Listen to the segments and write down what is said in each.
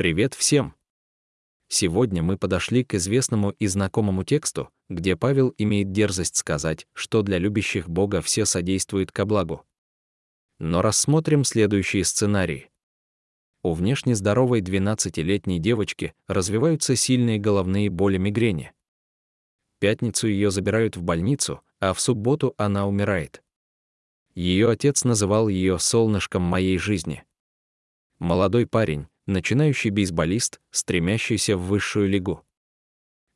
Привет всем! Сегодня мы подошли к известному и знакомому тексту, где Павел имеет дерзость сказать, что для любящих Бога все содействует ко благу. Но рассмотрим следующие сценарии. У внешне здоровой 12-летней девочки развиваются сильные головные боли мигрени. В пятницу ее забирают в больницу, а в субботу она умирает. Ее отец называл ее «солнышком моей жизни». Молодой парень, начинающий бейсболист, стремящийся в высшую лигу.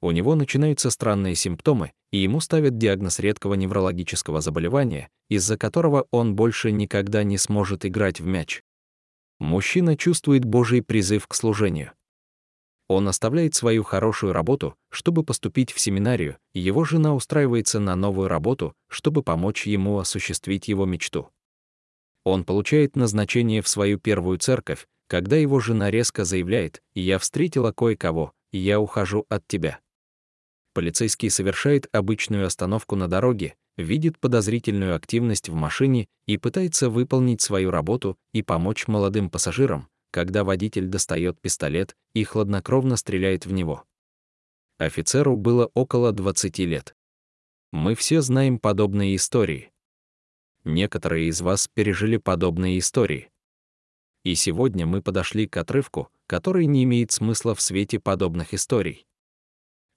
У него начинаются странные симптомы, и ему ставят диагноз редкого неврологического заболевания, из-за которого он больше никогда не сможет играть в мяч. Мужчина чувствует Божий призыв к служению. Он оставляет свою хорошую работу, чтобы поступить в семинарию, его жена устраивается на новую работу, чтобы помочь ему осуществить его мечту. Он получает назначение в свою первую церковь, когда его жена резко заявляет: «Я встретила кое-кого, и я ухожу от тебя». Полицейский совершает обычную остановку на дороге, видит подозрительную активность в машине и пытается выполнить свою работу и помочь молодым пассажирам, когда водитель достает пистолет и хладнокровно стреляет в него. Офицеру было около 20 лет. Мы все знаем подобные истории. Некоторые из вас пережили подобные истории. И сегодня мы подошли к отрывку, который не имеет смысла в свете подобных историй.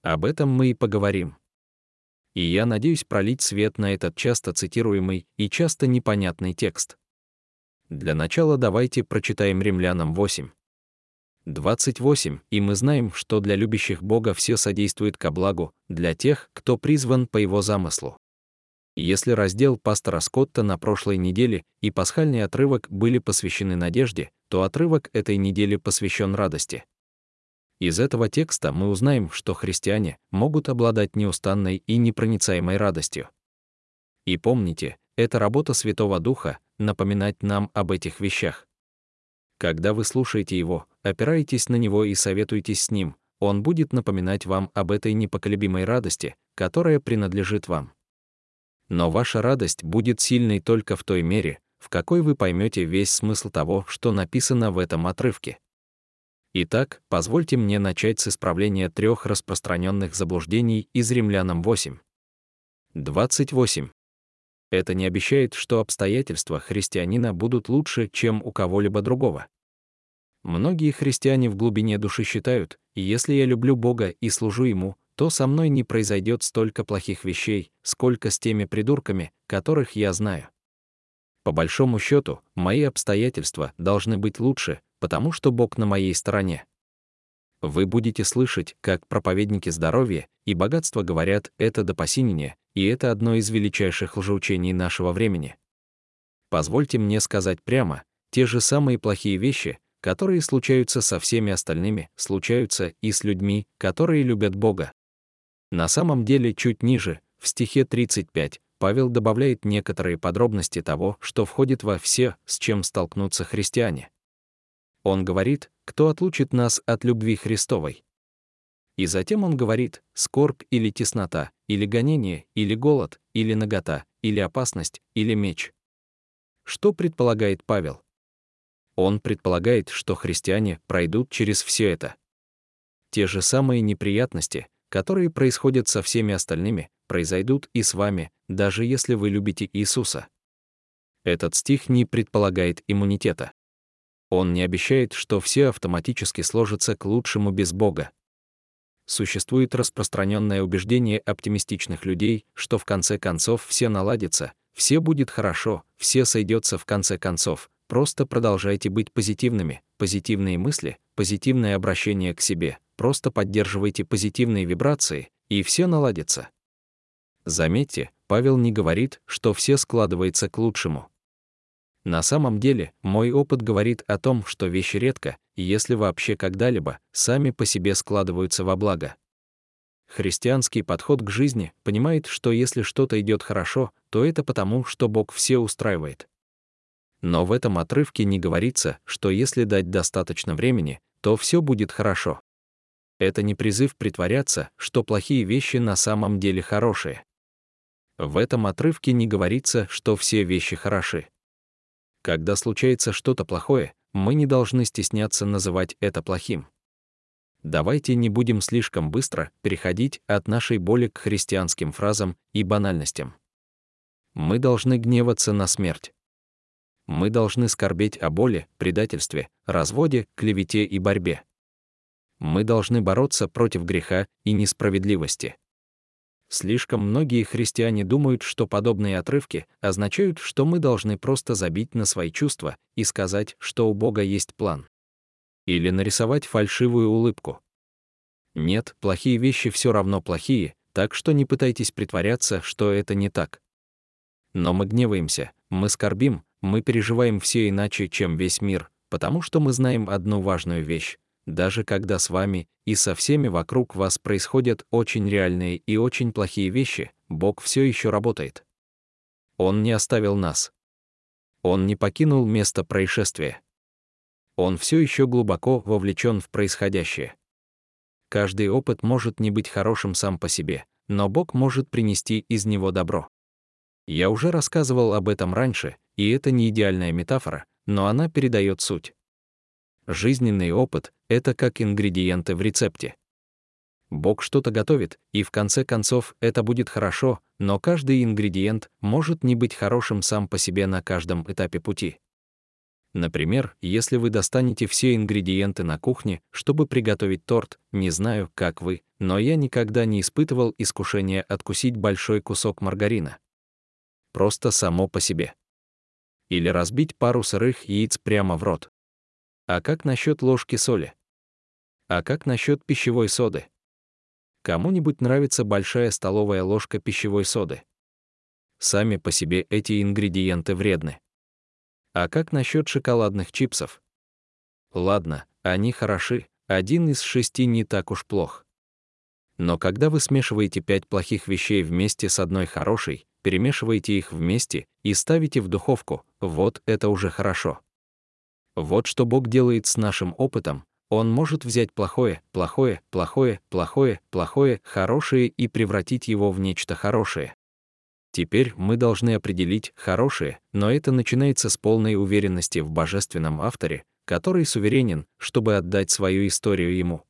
Об этом мы и поговорим. И я надеюсь пролить свет на этот часто цитируемый и часто непонятный текст. Для начала давайте прочитаем Римлянам 8:28, и мы знаем, что для любящих Бога все содействует ко благу, для тех, кто призван по его замыслу. Если раздел пастора Скотта на прошлой неделе и пасхальный отрывок были посвящены надежде, то отрывок этой недели посвящен радости. Из этого текста мы узнаем, что христиане могут обладать неустанной и непроницаемой радостью. И помните, это работа Святого Духа — напоминать нам об этих вещах. Когда вы слушаете его, опираетесь на него и советуетесь с ним, он будет напоминать вам об этой непоколебимой радости, которая принадлежит вам. Но ваша радость будет сильной только в той мере, в какой вы поймете весь смысл того, что написано в этом отрывке. Итак, позвольте мне начать с исправления 3 распространенных заблуждений из Римлянам 8:28. Это не обещает, что обстоятельства христианина будут лучше, чем у кого-либо другого. Многие христиане в глубине души считают: если я люблю Бога и служу Ему, то со мной не произойдет столько плохих вещей, сколько с теми придурками, которых я знаю. По большому счету, мои обстоятельства должны быть лучше, потому что Бог на моей стороне. Вы будете слышать, как проповедники здоровья и богатства говорят это до посинения, и это одно из величайших лжеучений нашего времени. Позвольте мне сказать прямо, те же самые плохие вещи, которые случаются со всеми остальными, случаются и с людьми, которые любят Бога. На самом деле, чуть ниже, в стихе 35, Павел добавляет некоторые подробности того, что входит во все, с чем столкнутся христиане. Он говорит: кто отлучит нас от любви Христовой? И затем он говорит: скорбь или теснота, или гонение, или голод, или нагота, или опасность, или меч. Что предполагает Павел? Он предполагает, что христиане пройдут через все это. Те же самые неприятности, которые происходят со всеми остальными, произойдут и с вами, даже если вы любите Иисуса. Этот стих не предполагает иммунитета. Он не обещает, что все автоматически сложится к лучшему без Бога. Существует распространенное убеждение оптимистичных людей, что в конце концов все наладится, все будет хорошо, все сойдется в конце концов, просто продолжайте быть позитивными, позитивные мысли, позитивное обращение к себе, просто поддерживайте позитивные вибрации, и все наладится. Заметьте, Павел не говорит, что все складывается к лучшему. На самом деле, мой опыт говорит о том, что вещи редко, если вообще когда-либо, сами по себе складываются во благо. Христианский подход к жизни понимает, что если что-то идет хорошо, то это потому, что Бог все устраивает. Но в этом отрывке не говорится, что если дать достаточно времени, то все будет хорошо. Это не призыв притворяться, что плохие вещи на самом деле хорошие. В этом отрывке не говорится, что все вещи хороши. Когда случается что-то плохое, мы не должны стесняться называть это плохим. Давайте не будем слишком быстро переходить от нашей боли к христианским фразам и банальностям. Мы должны гневаться на смерть. Мы должны скорбеть о боли, предательстве, разводе, клевете и борьбе. Мы должны бороться против греха и несправедливости. Слишком многие христиане думают, что подобные отрывки означают, что мы должны просто забить на свои чувства и сказать, что у Бога есть план. Или нарисовать фальшивую улыбку. Нет, плохие вещи все равно плохие, так что не пытайтесь притворяться, что это не так. Но мы гневаемся, мы скорбим, мы переживаем все иначе, чем весь мир, потому что мы знаем одну важную вещь. Даже когда с вами и со всеми вокруг вас происходят очень реальные и очень плохие вещи, Бог все еще работает. Он не оставил нас. Он не покинул место происшествия. Он все еще глубоко вовлечен в происходящее. Каждый опыт может не быть хорошим сам по себе, но Бог может принести из него добро. Я уже рассказывал об этом раньше, и это не идеальная метафора, но она передает суть. Жизненный опыт — это как ингредиенты в рецепте. Бог что-то готовит, и в конце концов это будет хорошо, но каждый ингредиент может не быть хорошим сам по себе на каждом этапе пути. Например, если вы достанете все ингредиенты на кухне, чтобы приготовить торт, не знаю, как вы, но я никогда не испытывал искушения откусить большой кусок маргарина. Просто само по себе. Или разбить пару сырых яиц прямо в рот. А как насчет ложки соли? А как насчет пищевой соды? Кому-нибудь нравится большая столовая ложка пищевой соды? Сами по себе эти ингредиенты вредны. А как насчет шоколадных чипсов? Ладно, они хороши, 1 из 6 не так уж плох. Но когда вы смешиваете 5 плохих вещей вместе с одной хорошей, перемешиваете их вместе и ставите в духовку, вот это уже хорошо. Вот что Бог делает с нашим опытом. Он может взять плохое, плохое, плохое, плохое, плохое, хорошее и превратить его в нечто хорошее. Теперь мы должны определить хорошее, но это начинается с полной уверенности в божественном авторе, который суверенен, чтобы отдать свою историю ему.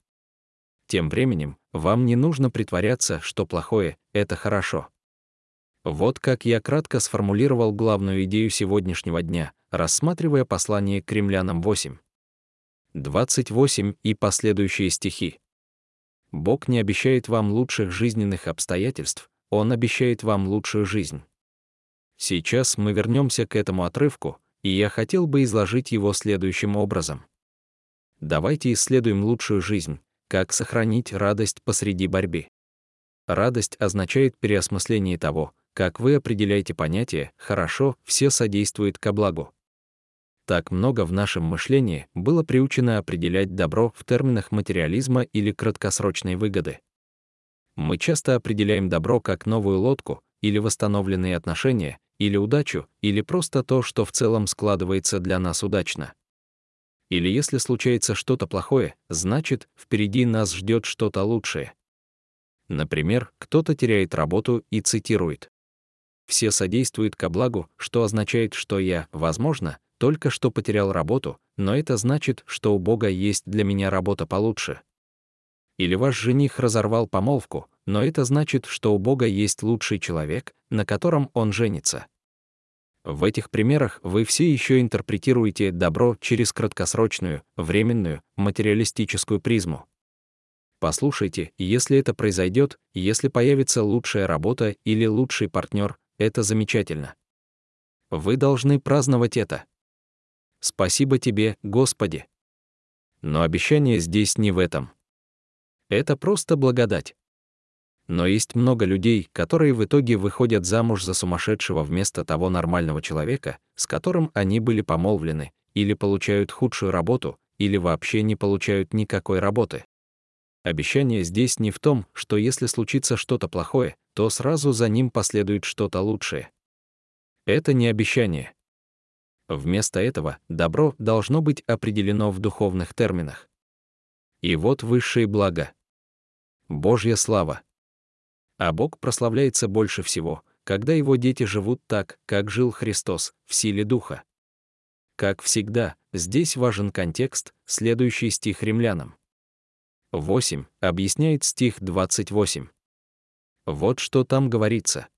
Тем временем, вам не нужно притворяться, что плохое — это хорошо. Вот как я кратко сформулировал главную идею сегодняшнего дня, рассматривая послание к Римлянам 8:28 и последующие стихи. Бог не обещает вам лучших жизненных обстоятельств, Он обещает вам лучшую жизнь. Сейчас мы вернемся к этому отрывку, и я хотел бы изложить его следующим образом. Давайте исследуем лучшую жизнь, как сохранить радость посреди борьбы. Радость означает переосмысление того, как вы определяете понятие «хорошо, все содействует ко благу». Так много в нашем мышлении было приучено определять добро в терминах материализма или краткосрочной выгоды. Мы часто определяем добро как новую лодку, или восстановленные отношения, или удачу, или просто то, что в целом складывается для нас удачно. Или если случается что-то плохое, значит, впереди нас ждет что-то лучшее. Например, кто-то теряет работу и цитирует: «Все содействуют ко благу», что означает, что я, возможно, только что потерял работу, но это значит, что у Бога есть для меня работа получше. Или ваш жених разорвал помолвку, но это значит, что у Бога есть лучший человек, на котором он женится. В этих примерах вы все еще интерпретируете добро через краткосрочную, временную, материалистическую призму. Послушайте, если это произойдет, если появится лучшая работа или лучший партнер, это замечательно. Вы должны праздновать это. Спасибо тебе, Господи. Но обещание здесь не в этом. Это просто благодать. Но есть много людей, которые в итоге выходят замуж за сумасшедшего вместо того нормального человека, с которым они были помолвлены, или получают худшую работу, или вообще не получают никакой работы. Обещание здесь не в том, что если случится что-то плохое, то сразу за ним последует что-то лучшее. Это не обещание. Вместо этого добро должно быть определено в духовных терминах. И вот высшие блага. Божья слава. А Бог прославляется больше всего, когда Его дети живут так, как жил Христос, в силе Духа. Как всегда, Здесь важен контекст, следующий стих Римлянам 8 объясняет стих 28. Вот что там говорится.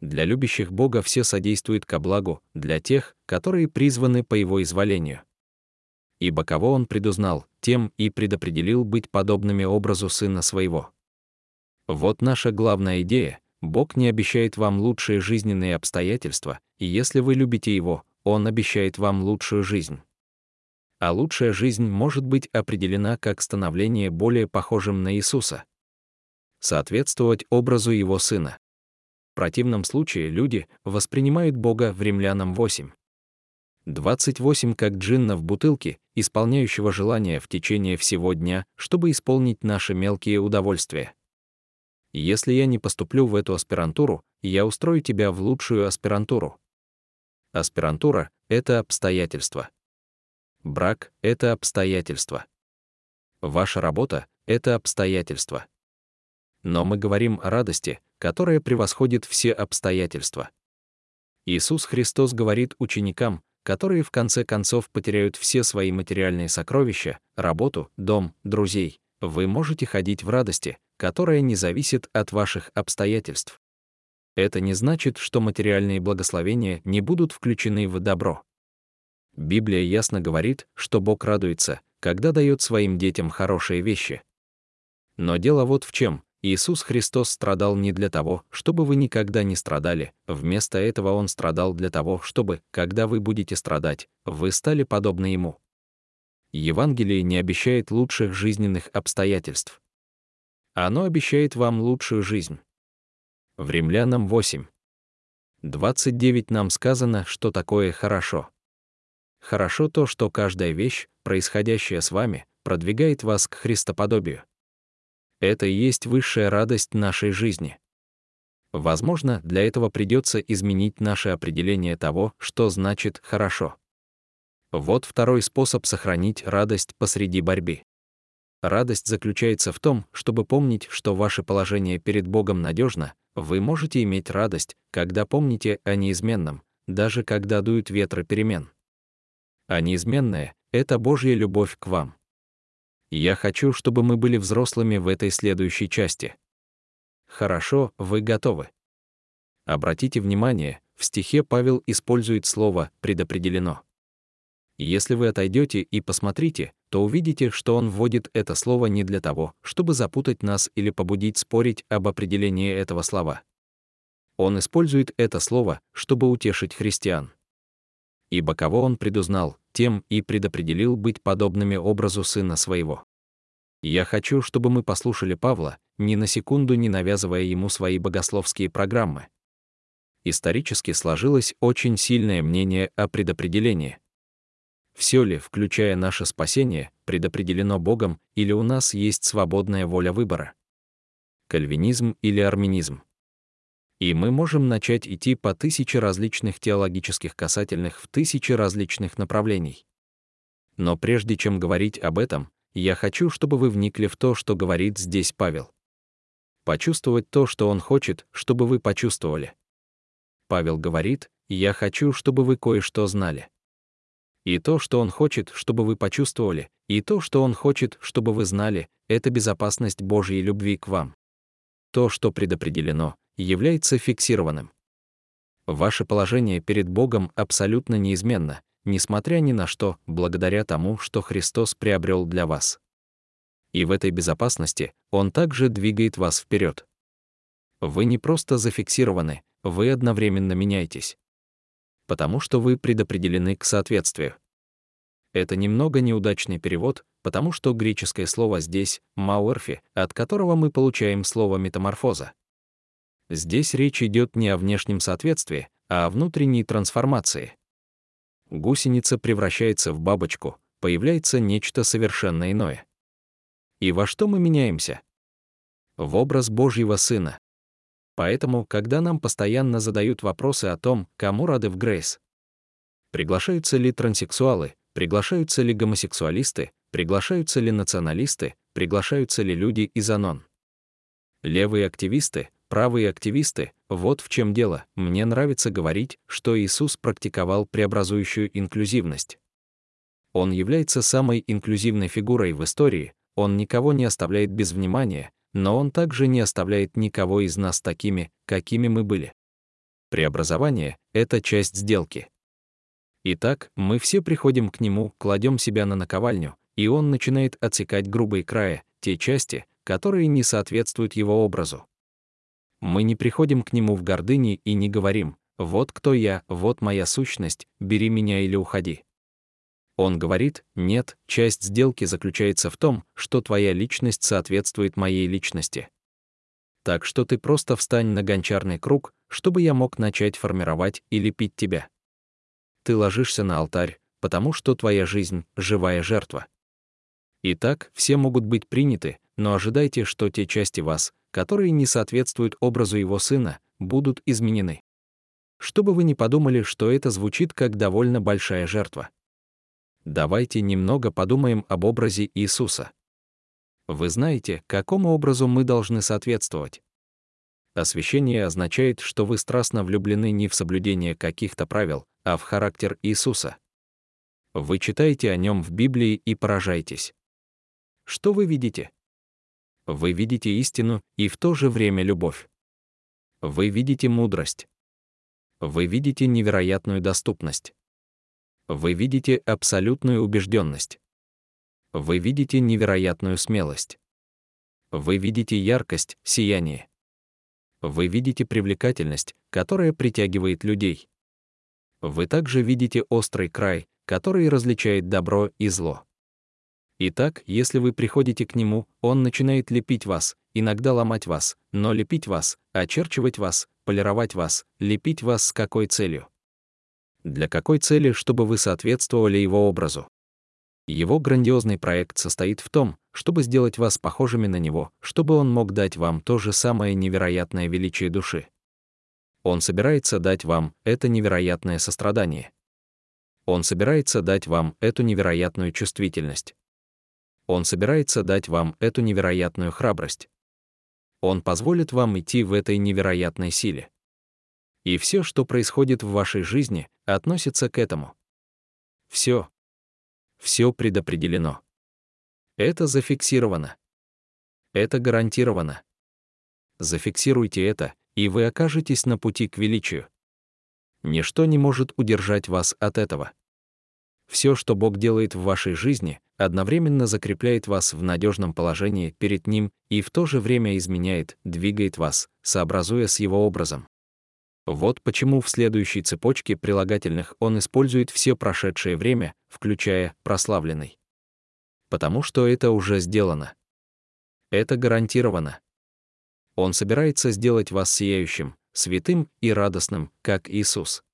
Для любящих Бога все содействует ко благу, для тех, которые призваны по Его изволению. Ибо кого Он предузнал, тем и предопределил быть подобными образу Сына Своего. Вот наша главная идея. Бог не обещает вам лучшие жизненные обстоятельства, и если вы любите Его, Он обещает вам лучшую жизнь. А лучшая жизнь может быть определена как становление более похожим на Иисуса, соответствовать образу Его Сына. В противном случае люди воспринимают Бога в Римлянам 8:28 как джинна в бутылке, исполняющего желания в течение всего дня, чтобы исполнить наши мелкие удовольствия. Если я не поступлю в эту аспирантуру, я устрою тебя в лучшую аспирантуру. Аспирантура — это обстоятельство. Брак — это обстоятельство. Ваша работа — это обстоятельство. Но мы говорим о радости, которая превосходит все обстоятельства. Иисус Христос говорит ученикам, которые в конце концов потеряют все свои материальные сокровища, работу, дом, друзей: вы можете ходить в радости, которая не зависит от ваших обстоятельств. Это не значит, что материальные благословения не будут включены в добро. Библия ясно говорит, что Бог радуется, когда дает своим детям хорошие вещи. Но дело вот в чем. Иисус Христос страдал не для того, чтобы вы никогда не страдали. Вместо этого Он страдал для того, чтобы, когда вы будете страдать, вы стали подобны Ему. Евангелие не обещает лучших жизненных обстоятельств. Оно обещает вам лучшую жизнь. В Римлянам 8:29 нам сказано, что такое хорошо. Хорошо то, что каждая вещь, происходящая с вами, продвигает вас к христоподобию. Это и есть высшая радость нашей жизни. Возможно, для этого придется изменить наше определение того, что значит «хорошо». Вот второй способ сохранить радость посреди борьбы. Радость заключается в том, чтобы помнить, что ваше положение перед Богом надежно. Вы можете иметь радость, когда помните о неизменном, даже когда дуют ветры перемен. А неизменное — это Божья любовь к вам. Я хочу, чтобы мы были взрослыми в этой следующей части. Хорошо, вы готовы. Обратите внимание, в стихе Павел использует слово «предопределено». Если вы отойдете и посмотрите, то увидите, что он вводит это слово не для того, чтобы запутать нас или побудить спорить об определении этого слова. Он использует это слово, чтобы утешить христиан. Ибо кого он предузнал, тем и предопределил быть подобными образу Сына Своего. Я хочу, чтобы мы послушали Павла, ни на секунду не навязывая ему свои богословские программы. Исторически сложилось очень сильное мнение о предопределении. Все ли, включая наше спасение, предопределено Богом, или у нас есть свободная воля выбора? Кальвинизм или арминизм? И мы можем начать идти по 1000 различных теологических касательных в 1000 различных направлений. Но прежде чем говорить об этом, я хочу, чтобы вы вникли в то, что говорит здесь Павел. Почувствовать то, что он хочет, чтобы вы почувствовали. Павел говорит: «Я хочу, чтобы вы кое-что знали». И то, что он хочет, чтобы вы почувствовали, и то, что он хочет, чтобы вы знали, это безопасность Божьей любви к вам. То, что предопределено, является фиксированным. Ваше положение перед Богом абсолютно неизменно, несмотря ни на что, благодаря тому, что Христос приобрел для вас. И в этой безопасности Он также двигает вас вперед. Вы не просто зафиксированы, вы одновременно меняетесь. Потому что вы предопределены к соответствию. Это немного неудачный перевод, потому что греческое слово здесь — «мауэрфи», от которого мы получаем слово «метаморфоза». Здесь речь идет не о внешнем соответствии, а о внутренней трансформации. Гусеница превращается в бабочку, появляется нечто совершенно иное. И во что мы меняемся? В образ Божьего Сына. Поэтому, когда нам постоянно задают вопросы о том, кому рады в Грейс, приглашаются ли транссексуалы, приглашаются ли гомосексуалисты, приглашаются ли националисты, приглашаются ли люди из АНОН, левые активисты, правые активисты, вот в чем дело. Мне нравится говорить, что Иисус практиковал преобразующую инклюзивность. Он является самой инклюзивной фигурой в истории, он никого не оставляет без внимания, но он также не оставляет никого из нас такими, какими мы были. Преобразование — это часть сделки. Итак, мы все приходим к нему, кладем себя на наковальню, и он начинает отсекать грубые края, те части, которые не соответствуют его образу. Мы не приходим к нему в гордыне и не говорим: «Вот кто я, вот моя сущность, бери меня или уходи». Он говорит: «Нет, часть сделки заключается в том, что твоя личность соответствует моей личности. Так что ты просто встань на гончарный круг, чтобы я мог начать формировать и лепить тебя». Ты ложишься на алтарь, потому что твоя жизнь — живая жертва. Итак, все могут быть приняты, но ожидайте, что те части вас, которые не соответствуют образу его сына, будут изменены. Чтобы вы не подумали, что это звучит как довольно большая жертва. Давайте немного подумаем об образе Иисуса. Вы знаете, какому образу мы должны соответствовать. Освящение означает, что вы страстно влюблены не в соблюдение каких-то правил, а в характер Иисуса. Вы читаете о нем в Библии и поражаетесь. Что вы видите? Вы видите истину и в то же время любовь. Вы видите мудрость. Вы видите невероятную доступность. Вы видите абсолютную убежденность. Вы видите невероятную смелость. Вы видите яркость, сияние. Вы видите привлекательность, которая притягивает людей. Вы также видите острый край, который различает добро и зло. Итак, если вы приходите к нему, он начинает лепить вас, иногда ломать вас, но лепить вас, очерчивать вас, полировать вас, лепить вас с какой целью? Для какой цели, чтобы вы соответствовали его образу? Его грандиозный проект состоит в том, чтобы сделать вас похожими на него, чтобы он мог дать вам то же самое невероятное величие души. Он собирается дать вам это невероятное сострадание. Он собирается дать вам эту невероятную чувствительность. Он собирается дать вам эту невероятную храбрость. Он позволит вам идти в этой невероятной силе. И все, что происходит в вашей жизни, относится к этому. Все. Все предопределено. Это зафиксировано. Это гарантировано. Зафиксируйте это, и вы окажетесь на пути к величию. Ничто не может удержать вас от этого. Все, что Бог делает в вашей жизни, одновременно закрепляет вас в надежном положении перед Ним и в то же время изменяет, двигает вас, сообразуя с Его образом. Вот почему в следующей цепочке прилагательных он использует все прошедшее время, включая прославленный. Потому что это уже сделано. Это гарантировано. Он собирается сделать вас сияющим, святым и радостным, как Иисус.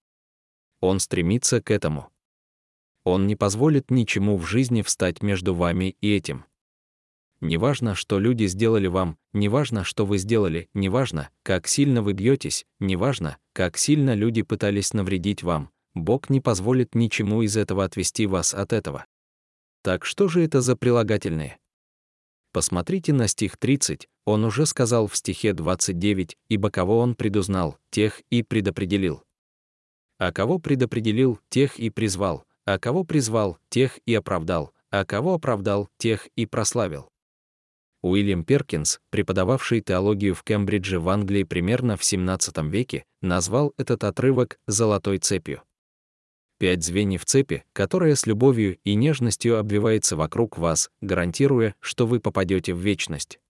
Он стремится к этому. Он не позволит ничему в жизни встать между вами и этим. Неважно, что люди сделали вам, неважно, что вы сделали, неважно, как сильно вы бьетесь, неважно, как сильно люди пытались навредить вам, Бог не позволит ничему из этого отвести вас от этого. Так что же это за прилагательные? Посмотрите на стих 30, он уже сказал в стихе 29, «Ибо кого он предузнал, тех и предопределил». А кого предопределил, тех и призвал. А кого призвал, тех и оправдал, а кого оправдал, тех и прославил. Уильям Перкинс, преподававший теологию в Кембридже в Англии примерно в 17 веке, назвал этот отрывок «золотой цепью». 5 звеньев цепи, которая с любовью и нежностью обвивается вокруг вас, гарантируя, что вы попадете в вечность.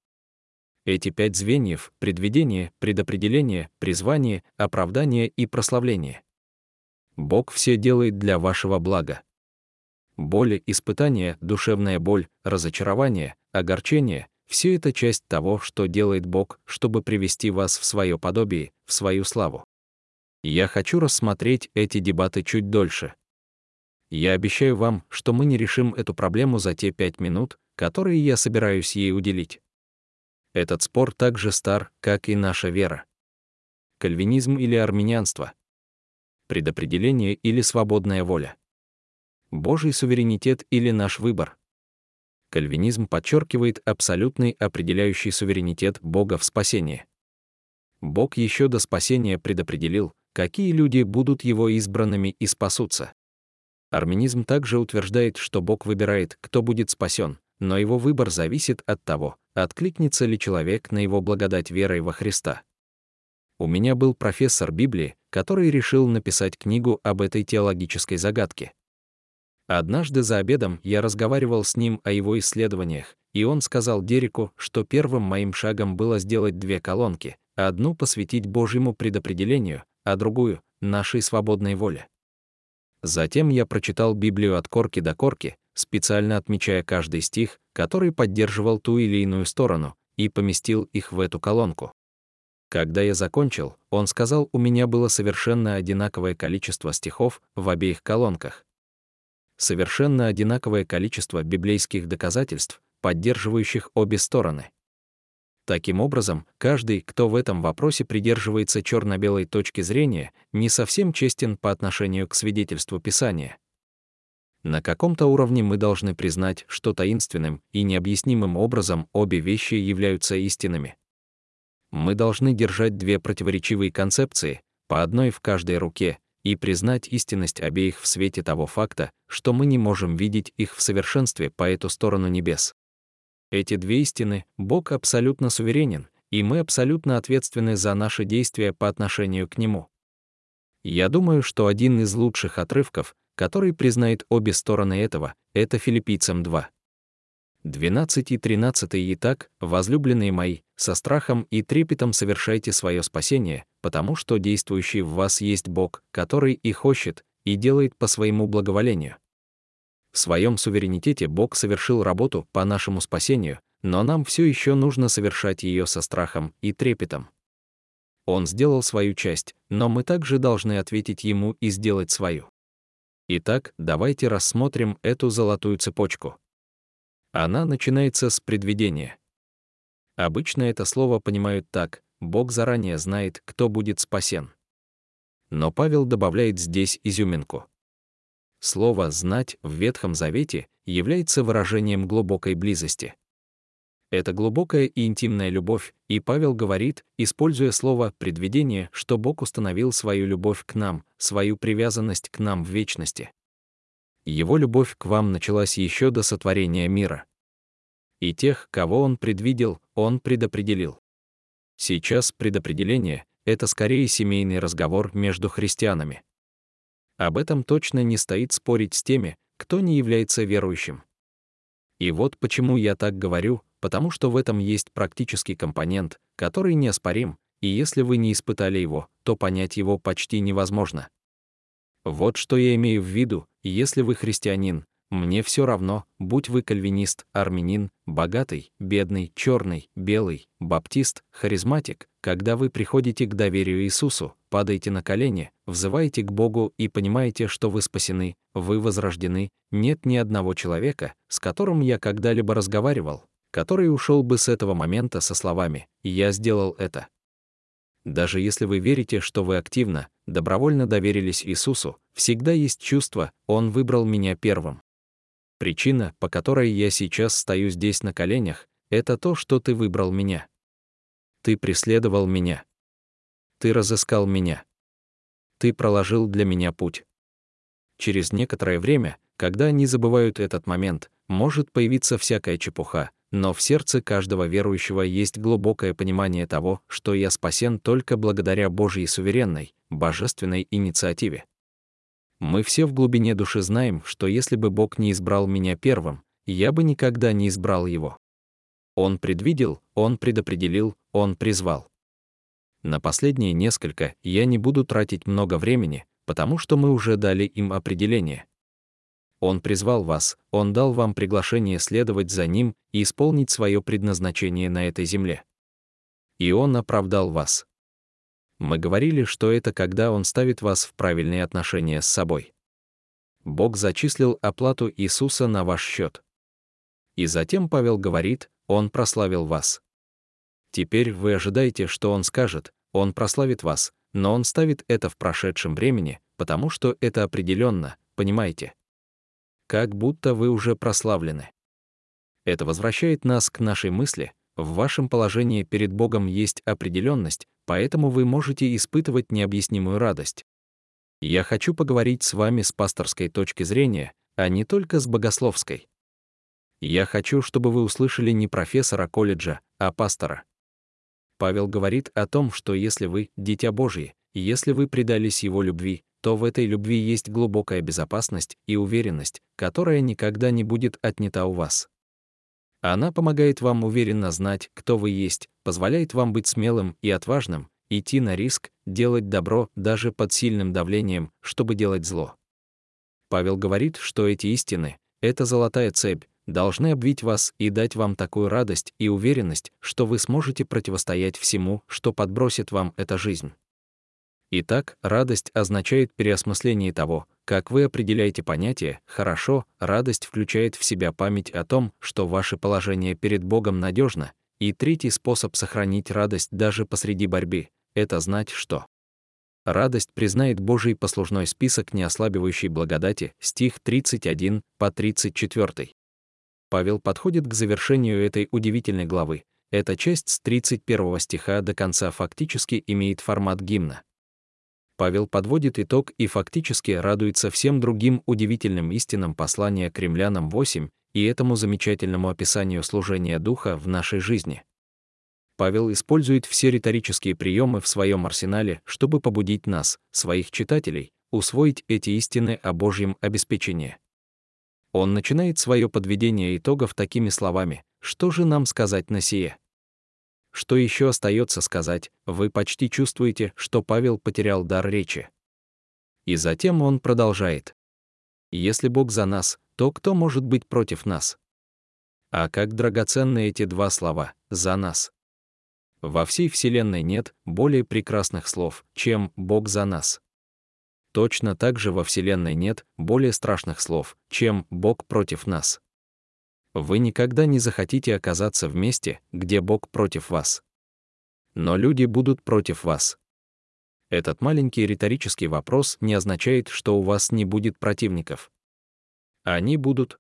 Эти 5 звеньев — предвидение, предопределение, призвание, оправдание и прославление. Бог все делает для вашего блага. Боли, испытания, душевная боль, разочарование, огорчение — все это часть того, что делает Бог, чтобы привести вас в свое подобие, в свою славу. Я хочу рассмотреть эти дебаты чуть дольше. Я обещаю вам, что мы не решим эту проблему за те 5 минут, которые я собираюсь ей уделить. Этот спор так же стар, как и наша вера. Кальвинизм или арминианство? Предопределение или свободная воля? Божий суверенитет или наш выбор? Кальвинизм подчеркивает абсолютный определяющий суверенитет Бога в спасении. Бог еще до спасения предопределил, какие люди будут его избранными и спасутся. Арминизм также утверждает, что Бог выбирает, кто будет спасен, но его выбор зависит от того, откликнется ли человек на его благодать верой во Христа. У меня был профессор Библии, который решил написать книгу об этой теологической загадке. Однажды за обедом я разговаривал с ним о его исследованиях, и он сказал Дереку, что первым моим шагом было сделать две колонки, одну посвятить Божьему предопределению, а другую — нашей свободной воле. Затем я прочитал Библию от корки до корки, специально отмечая каждый стих, который поддерживал ту или иную сторону, и поместил их в эту колонку. Когда я закончил, он сказал, у меня было совершенно одинаковое количество стихов в обеих колонках. Совершенно одинаковое количество библейских доказательств, поддерживающих обе стороны. Таким образом, каждый, кто в этом вопросе придерживается черно-белой точки зрения, не совсем честен по отношению к свидетельству Писания. На каком-то уровне мы должны признать, что таинственным и необъяснимым образом обе вещи являются истинными. Мы должны держать две противоречивые концепции, по одной в каждой руке, и признать истинность обеих в свете того факта, что мы не можем видеть их в совершенстве по эту сторону небес. Эти две истины, Бог абсолютно суверенен, и мы абсолютно ответственны за наши действия по отношению к Нему. Я думаю, что один из лучших отрывков, который признает обе стороны этого, это Филиппийцам 2. 12 и 13. «Итак, возлюбленные мои, со страхом и трепетом совершайте свое спасение, потому что действующий в вас есть Бог, который их ищет и делает по своему благоволению». В своем суверенитете Бог совершил работу по нашему спасению, но нам все еще нужно совершать ее со страхом и трепетом. Он сделал свою часть, но мы также должны ответить Ему и сделать свою. Итак, давайте рассмотрим эту золотую цепочку. Она начинается с предвидения. Обычно это слово понимают так: Бог заранее знает, кто будет спасен. Но Павел добавляет здесь изюминку. Слово «знать» в Ветхом Завете является выражением глубокой близости. Это глубокая и интимная любовь, и Павел говорит, используя слово «предвидение», что Бог установил свою любовь к нам, свою привязанность к нам в вечности. Его любовь к вам началась еще до сотворения мира. И тех, кого Он предвидел, Он предопределил. Сейчас предопределение — это скорее семейный разговор между христианами. Об этом точно не стоит спорить с теми, кто не является верующим. И вот почему я так говорю, потому что в этом есть практический компонент, который неоспорим, и если вы не испытали его, то понять его почти невозможно. Вот что я имею в виду, если вы христианин, мне все равно, будь вы кальвинист, армянин, богатый, бедный, черный, белый, баптист, харизматик, когда вы приходите к доверию Иисусу, падаете на колени, взываете к Богу и понимаете, что вы спасены, вы возрождены, нет ни одного человека, с которым я когда-либо разговаривал, который ушел бы с этого момента со словами «Я сделал это». Даже если вы верите, что вы активно, добровольно доверились Иисусу, всегда есть чувство «Он выбрал меня первым». Причина, по которой я сейчас стою здесь на коленях, это то, что ты выбрал меня. Ты преследовал меня. Ты разыскал меня. Ты проложил для меня путь. Через некоторое время, когда они забывают этот момент, может появиться всякая чепуха, но в сердце каждого верующего есть глубокое понимание того, что я спасен только благодаря Божьей суверенной, божественной инициативе. Мы все в глубине души знаем, что если бы Бог не избрал меня первым, я бы никогда не избрал Его. Он предвидел, Он предопределил, Он призвал. На последние несколько я не буду тратить много времени, потому что мы уже дали им определение. Он призвал вас, Он дал вам приглашение следовать за Ним и исполнить свое предназначение на этой земле. И Он оправдал вас. Мы говорили, что это когда Он ставит вас в правильные отношения с собой. Бог зачислил оплату Иисуса на ваш счет. И затем Павел говорит, Он прославил вас. Теперь вы ожидаете, что Он скажет, Он прославит вас, но Он ставит это в прошедшем времени, потому что это определенно, понимаете? Как будто вы уже прославлены. Это возвращает нас к нашей мысли. В вашем положении перед Богом есть определенность, поэтому вы можете испытывать необъяснимую радость. Я хочу поговорить с вами с пасторской точки зрения, а не только с богословской. Я хочу, чтобы вы услышали не профессора колледжа, а пастора. Павел говорит о том, что если вы — дитя Божье, и если вы предались его любви, то в этой любви есть глубокая безопасность и уверенность, которая никогда не будет отнята у вас. Она помогает вам уверенно знать, кто вы есть, позволяет вам быть смелым и отважным, идти на риск, делать добро даже под сильным давлением, чтобы делать зло. Павел говорит, что эти истины, эта золотая цепь, должны обвить вас и дать вам такую радость и уверенность, что вы сможете противостоять всему, что подбросит вам эта жизнь. Итак, радость означает переосмысление того, как вы определяете понятие «хорошо». Радость включает в себя память о том, что ваше положение перед Богом надежно. И третий способ сохранить радость даже посреди борьбы — это знать, что радость признает Божий послужной список неослабевающей благодати, стих 31 по 34. Павел подходит к завершению этой удивительной главы. Эта часть с 31 стиха до конца фактически имеет формат гимна. Павел подводит итог и фактически радуется всем другим удивительным истинам послания к Римлянам 8 и этому замечательному описанию служения Духа в нашей жизни. Павел использует все риторические приемы в своем арсенале, чтобы побудить нас, своих читателей, усвоить эти истины о Божьем обеспечении. Он начинает свое подведение итогов такими словами: «Что же нам сказать на сие?» Что еще остается сказать? Вы почти чувствуете, что Павел потерял дар речи. И затем он продолжает: «Если Бог за нас, то кто может быть против нас?» А как драгоценны эти два слова «за нас». Во всей вселенной нет более прекрасных слов, чем «Бог за нас». Точно так же во Вселенной нет более страшных слов, чем «Бог против нас». Вы никогда не захотите оказаться в месте, где Бог против вас. Но люди будут против вас. Этот маленький риторический вопрос не означает, что у вас не будет противников. Они будут.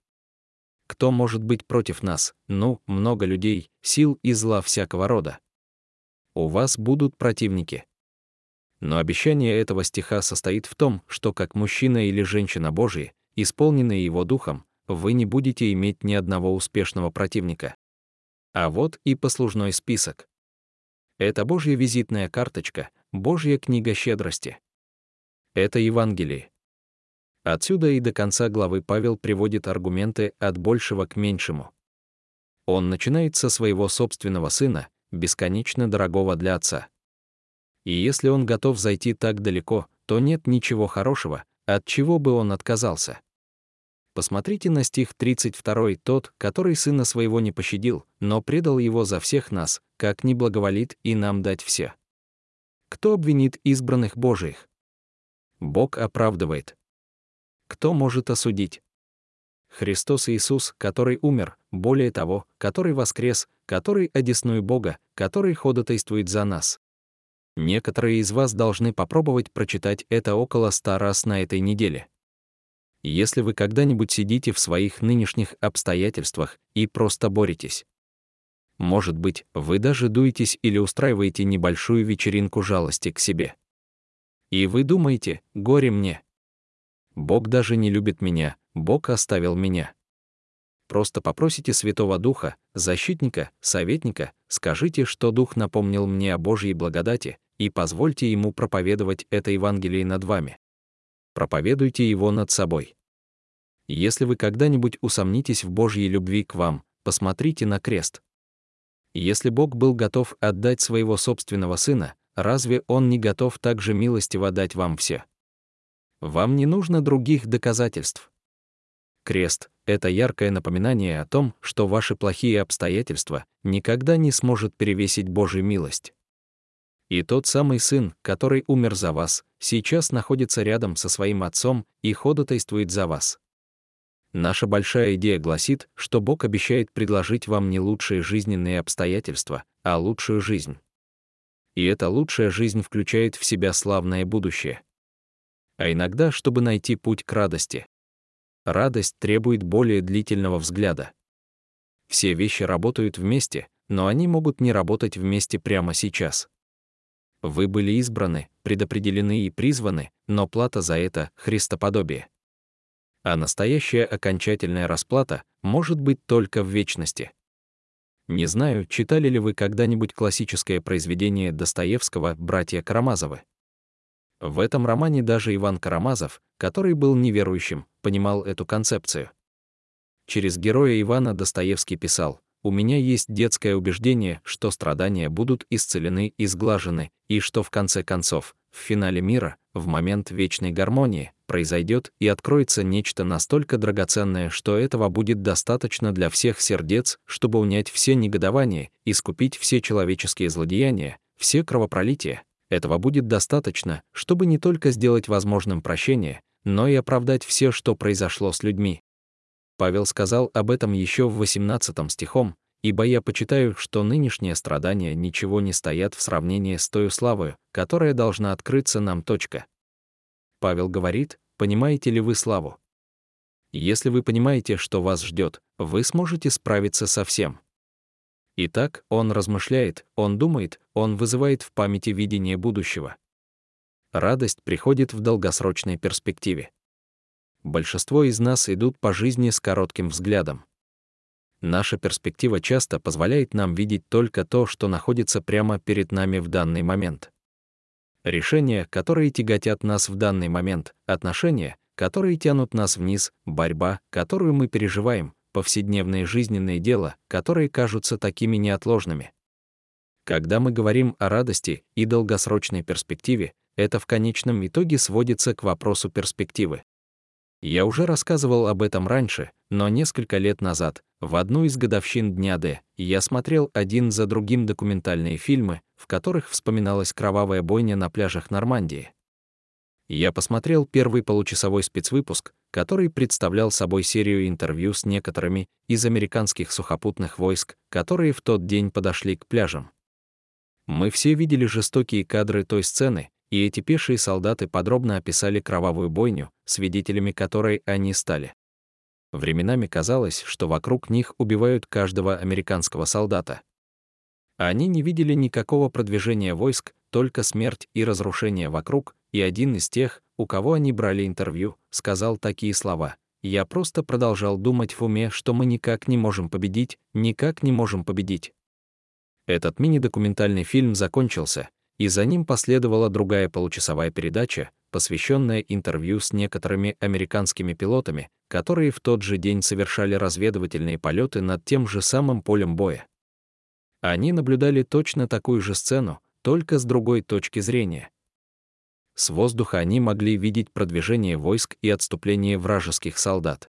Кто может быть против нас? Ну, много людей, сил и зла всякого рода. У вас будут противники. Но обещание этого стиха состоит в том, что как мужчина или женщина Божьи, исполненные Его Духом, вы не будете иметь ни одного успешного противника. А вот и послужной список. Это Божья визитная карточка, Божья книга щедрости. Это Евангелие. Отсюда и до конца главы Павел приводит аргументы от большего к меньшему. Он начинает со своего собственного сына, бесконечно дорогого для отца. И если он готов зайти так далеко, то нет ничего хорошего, от чего бы он отказался. Посмотрите на стих 32: «Тот, который сына своего не пощадил, но предал его за всех нас, как не благоволит и нам дать все. Кто обвинит избранных Божиих? Бог оправдывает. Кто может осудить? Христос Иисус, который умер, более того, который воскрес, который одесную Бога, который ходатайствует за нас». Некоторые из вас должны попробовать прочитать это около 100 раз на этой неделе. Если вы когда-нибудь сидите в своих нынешних обстоятельствах и просто боретесь. Может быть, вы даже дуетесь или устраиваете небольшую вечеринку жалости к себе. И вы думаете: «Горе мне! Бог даже не любит меня, Бог оставил меня». Просто попросите Святого Духа, защитника, советника, скажите, что Дух напомнил мне о Божьей благодати, и позвольте Ему проповедовать это Евангелие над вами. Проповедуйте его над собой. Если вы когда-нибудь усомнитесь в Божьей любви к вам, посмотрите на крест. Если Бог был готов отдать своего собственного Сына, разве Он не готов также милостиво дать вам все? Вам не нужно других доказательств. Крест — это яркое напоминание о том, что ваши плохие обстоятельства никогда не сможет перевесить Божью милость. И тот самый Сын, который умер за вас, сейчас находится рядом со своим Отцом и ходатайствует за вас. Наша большая идея гласит, что Бог обещает предложить вам не лучшие жизненные обстоятельства, а лучшую жизнь. И эта лучшая жизнь включает в себя славное будущее. А иногда, чтобы найти путь к радости. Радость требует более длительного взгляда. Все вещи работают вместе, но они могут не работать вместе прямо сейчас. Вы были избраны, предопределены и призваны, но плата за это — христоподобие. А настоящая окончательная расплата может быть только в вечности. Не знаю, читали ли вы когда-нибудь классическое произведение Достоевского «Братья Карамазовы». В этом романе даже Иван Карамазов, который был неверующим, понимал эту концепцию. Через героя Ивана Достоевский писал: «У меня есть детское убеждение, что страдания будут исцелены и сглажены, и что в конце концов, в финале мира, в момент вечной гармонии, произойдет и откроется нечто настолько драгоценное, что этого будет достаточно для всех сердец, чтобы унять все негодования, искупить все человеческие злодеяния, все кровопролития. Этого будет достаточно, чтобы не только сделать возможным прощение, но и оправдать все, что произошло с людьми». Павел сказал об этом еще в 18 стихом: «Ибо я почитаю, что нынешние страдания ничего не стоят в сравнении с той славою, которая должна открыться нам. Павел говорит: понимаете ли вы славу? Если вы понимаете, что вас ждет, вы сможете справиться со всем. Итак, он размышляет, он думает, он вызывает в памяти видение будущего. Радость приходит в долгосрочной перспективе. Большинство из нас идут по жизни с коротким взглядом. Наша перспектива часто позволяет нам видеть только то, что находится прямо перед нами в данный момент. Решения, которые тяготят нас в данный момент, отношения, которые тянут нас вниз, борьба, которую мы переживаем, повседневные жизненные дела, которые кажутся такими неотложными. Когда мы говорим о радости и долгосрочной перспективе, это в конечном итоге сводится к вопросу перспективы. Я уже рассказывал об этом раньше, но несколько лет назад, в одну из годовщин Дня Д, я смотрел один за другим документальные фильмы, в которых вспоминалась кровавая бойня на пляжах Нормандии. Я посмотрел первый получасовой спецвыпуск, который представлял собой серию интервью с некоторыми из американских сухопутных войск, которые в тот день подошли к пляжам. Мы все видели жестокие кадры той сцены, и эти пешие солдаты подробно описали кровавую бойню, свидетелями которой они стали. Временами казалось, что вокруг них убивают каждого американского солдата. Они не видели никакого продвижения войск, только смерть и разрушение вокруг, и один из тех, у кого они брали интервью, сказал такие слова: «Я просто продолжал думать в уме, что мы никак не можем победить, никак не можем победить». Этот мини-документальный фильм закончился, и за ним последовала другая получасовая передача, посвященная интервью с некоторыми американскими пилотами, которые в тот же день совершали разведывательные полеты над тем же самым полем боя. Они наблюдали точно такую же сцену, только с другой точки зрения. С воздуха они могли видеть продвижение войск и отступление вражеских солдат.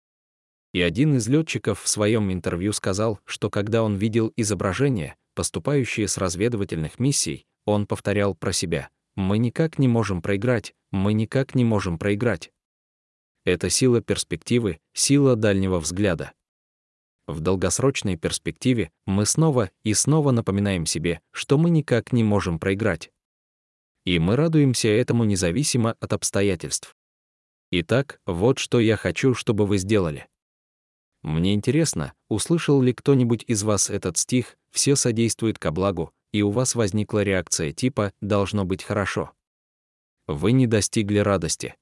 И один из летчиков в своем интервью сказал, что когда он видел изображения, поступающие с разведывательных миссий, он повторял про себя: «Мы никак не можем проиграть, мы никак не можем проиграть». Это сила перспективы, сила дальнего взгляда. В долгосрочной перспективе мы снова и снова напоминаем себе, что мы никак не можем проиграть. И мы радуемся этому независимо от обстоятельств. Итак, вот что я хочу, чтобы вы сделали. Мне интересно, услышал ли кто-нибудь из вас этот стих «Все содействуют ко благу», и у вас возникла реакция типа «должно быть хорошо». Вы не достигли радости.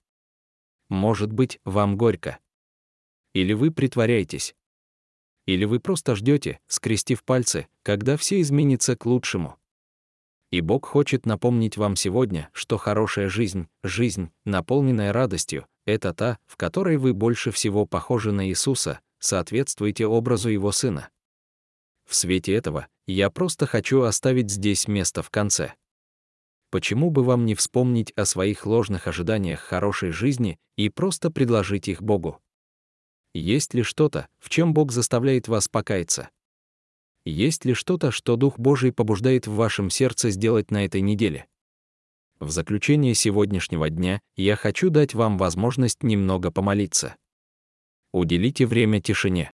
Может быть, вам горько. Или вы притворяетесь. Или вы просто ждете, скрестив пальцы, когда все изменится к лучшему. И Бог хочет напомнить вам сегодня, что хорошая жизнь, жизнь, наполненная радостью, это та, в которой вы больше всего похожи на Иисуса, соответствуете образу Его Сына. В свете этого я просто хочу оставить здесь место в конце. Почему бы вам не вспомнить о своих ложных ожиданиях хорошей жизни и просто предложить их Богу? Есть ли что-то, в чем Бог заставляет вас покаяться? Есть ли что-то, что Дух Божий побуждает в вашем сердце сделать на этой неделе? В заключение сегодняшнего дня я хочу дать вам возможность немного помолиться. Уделите время тишине.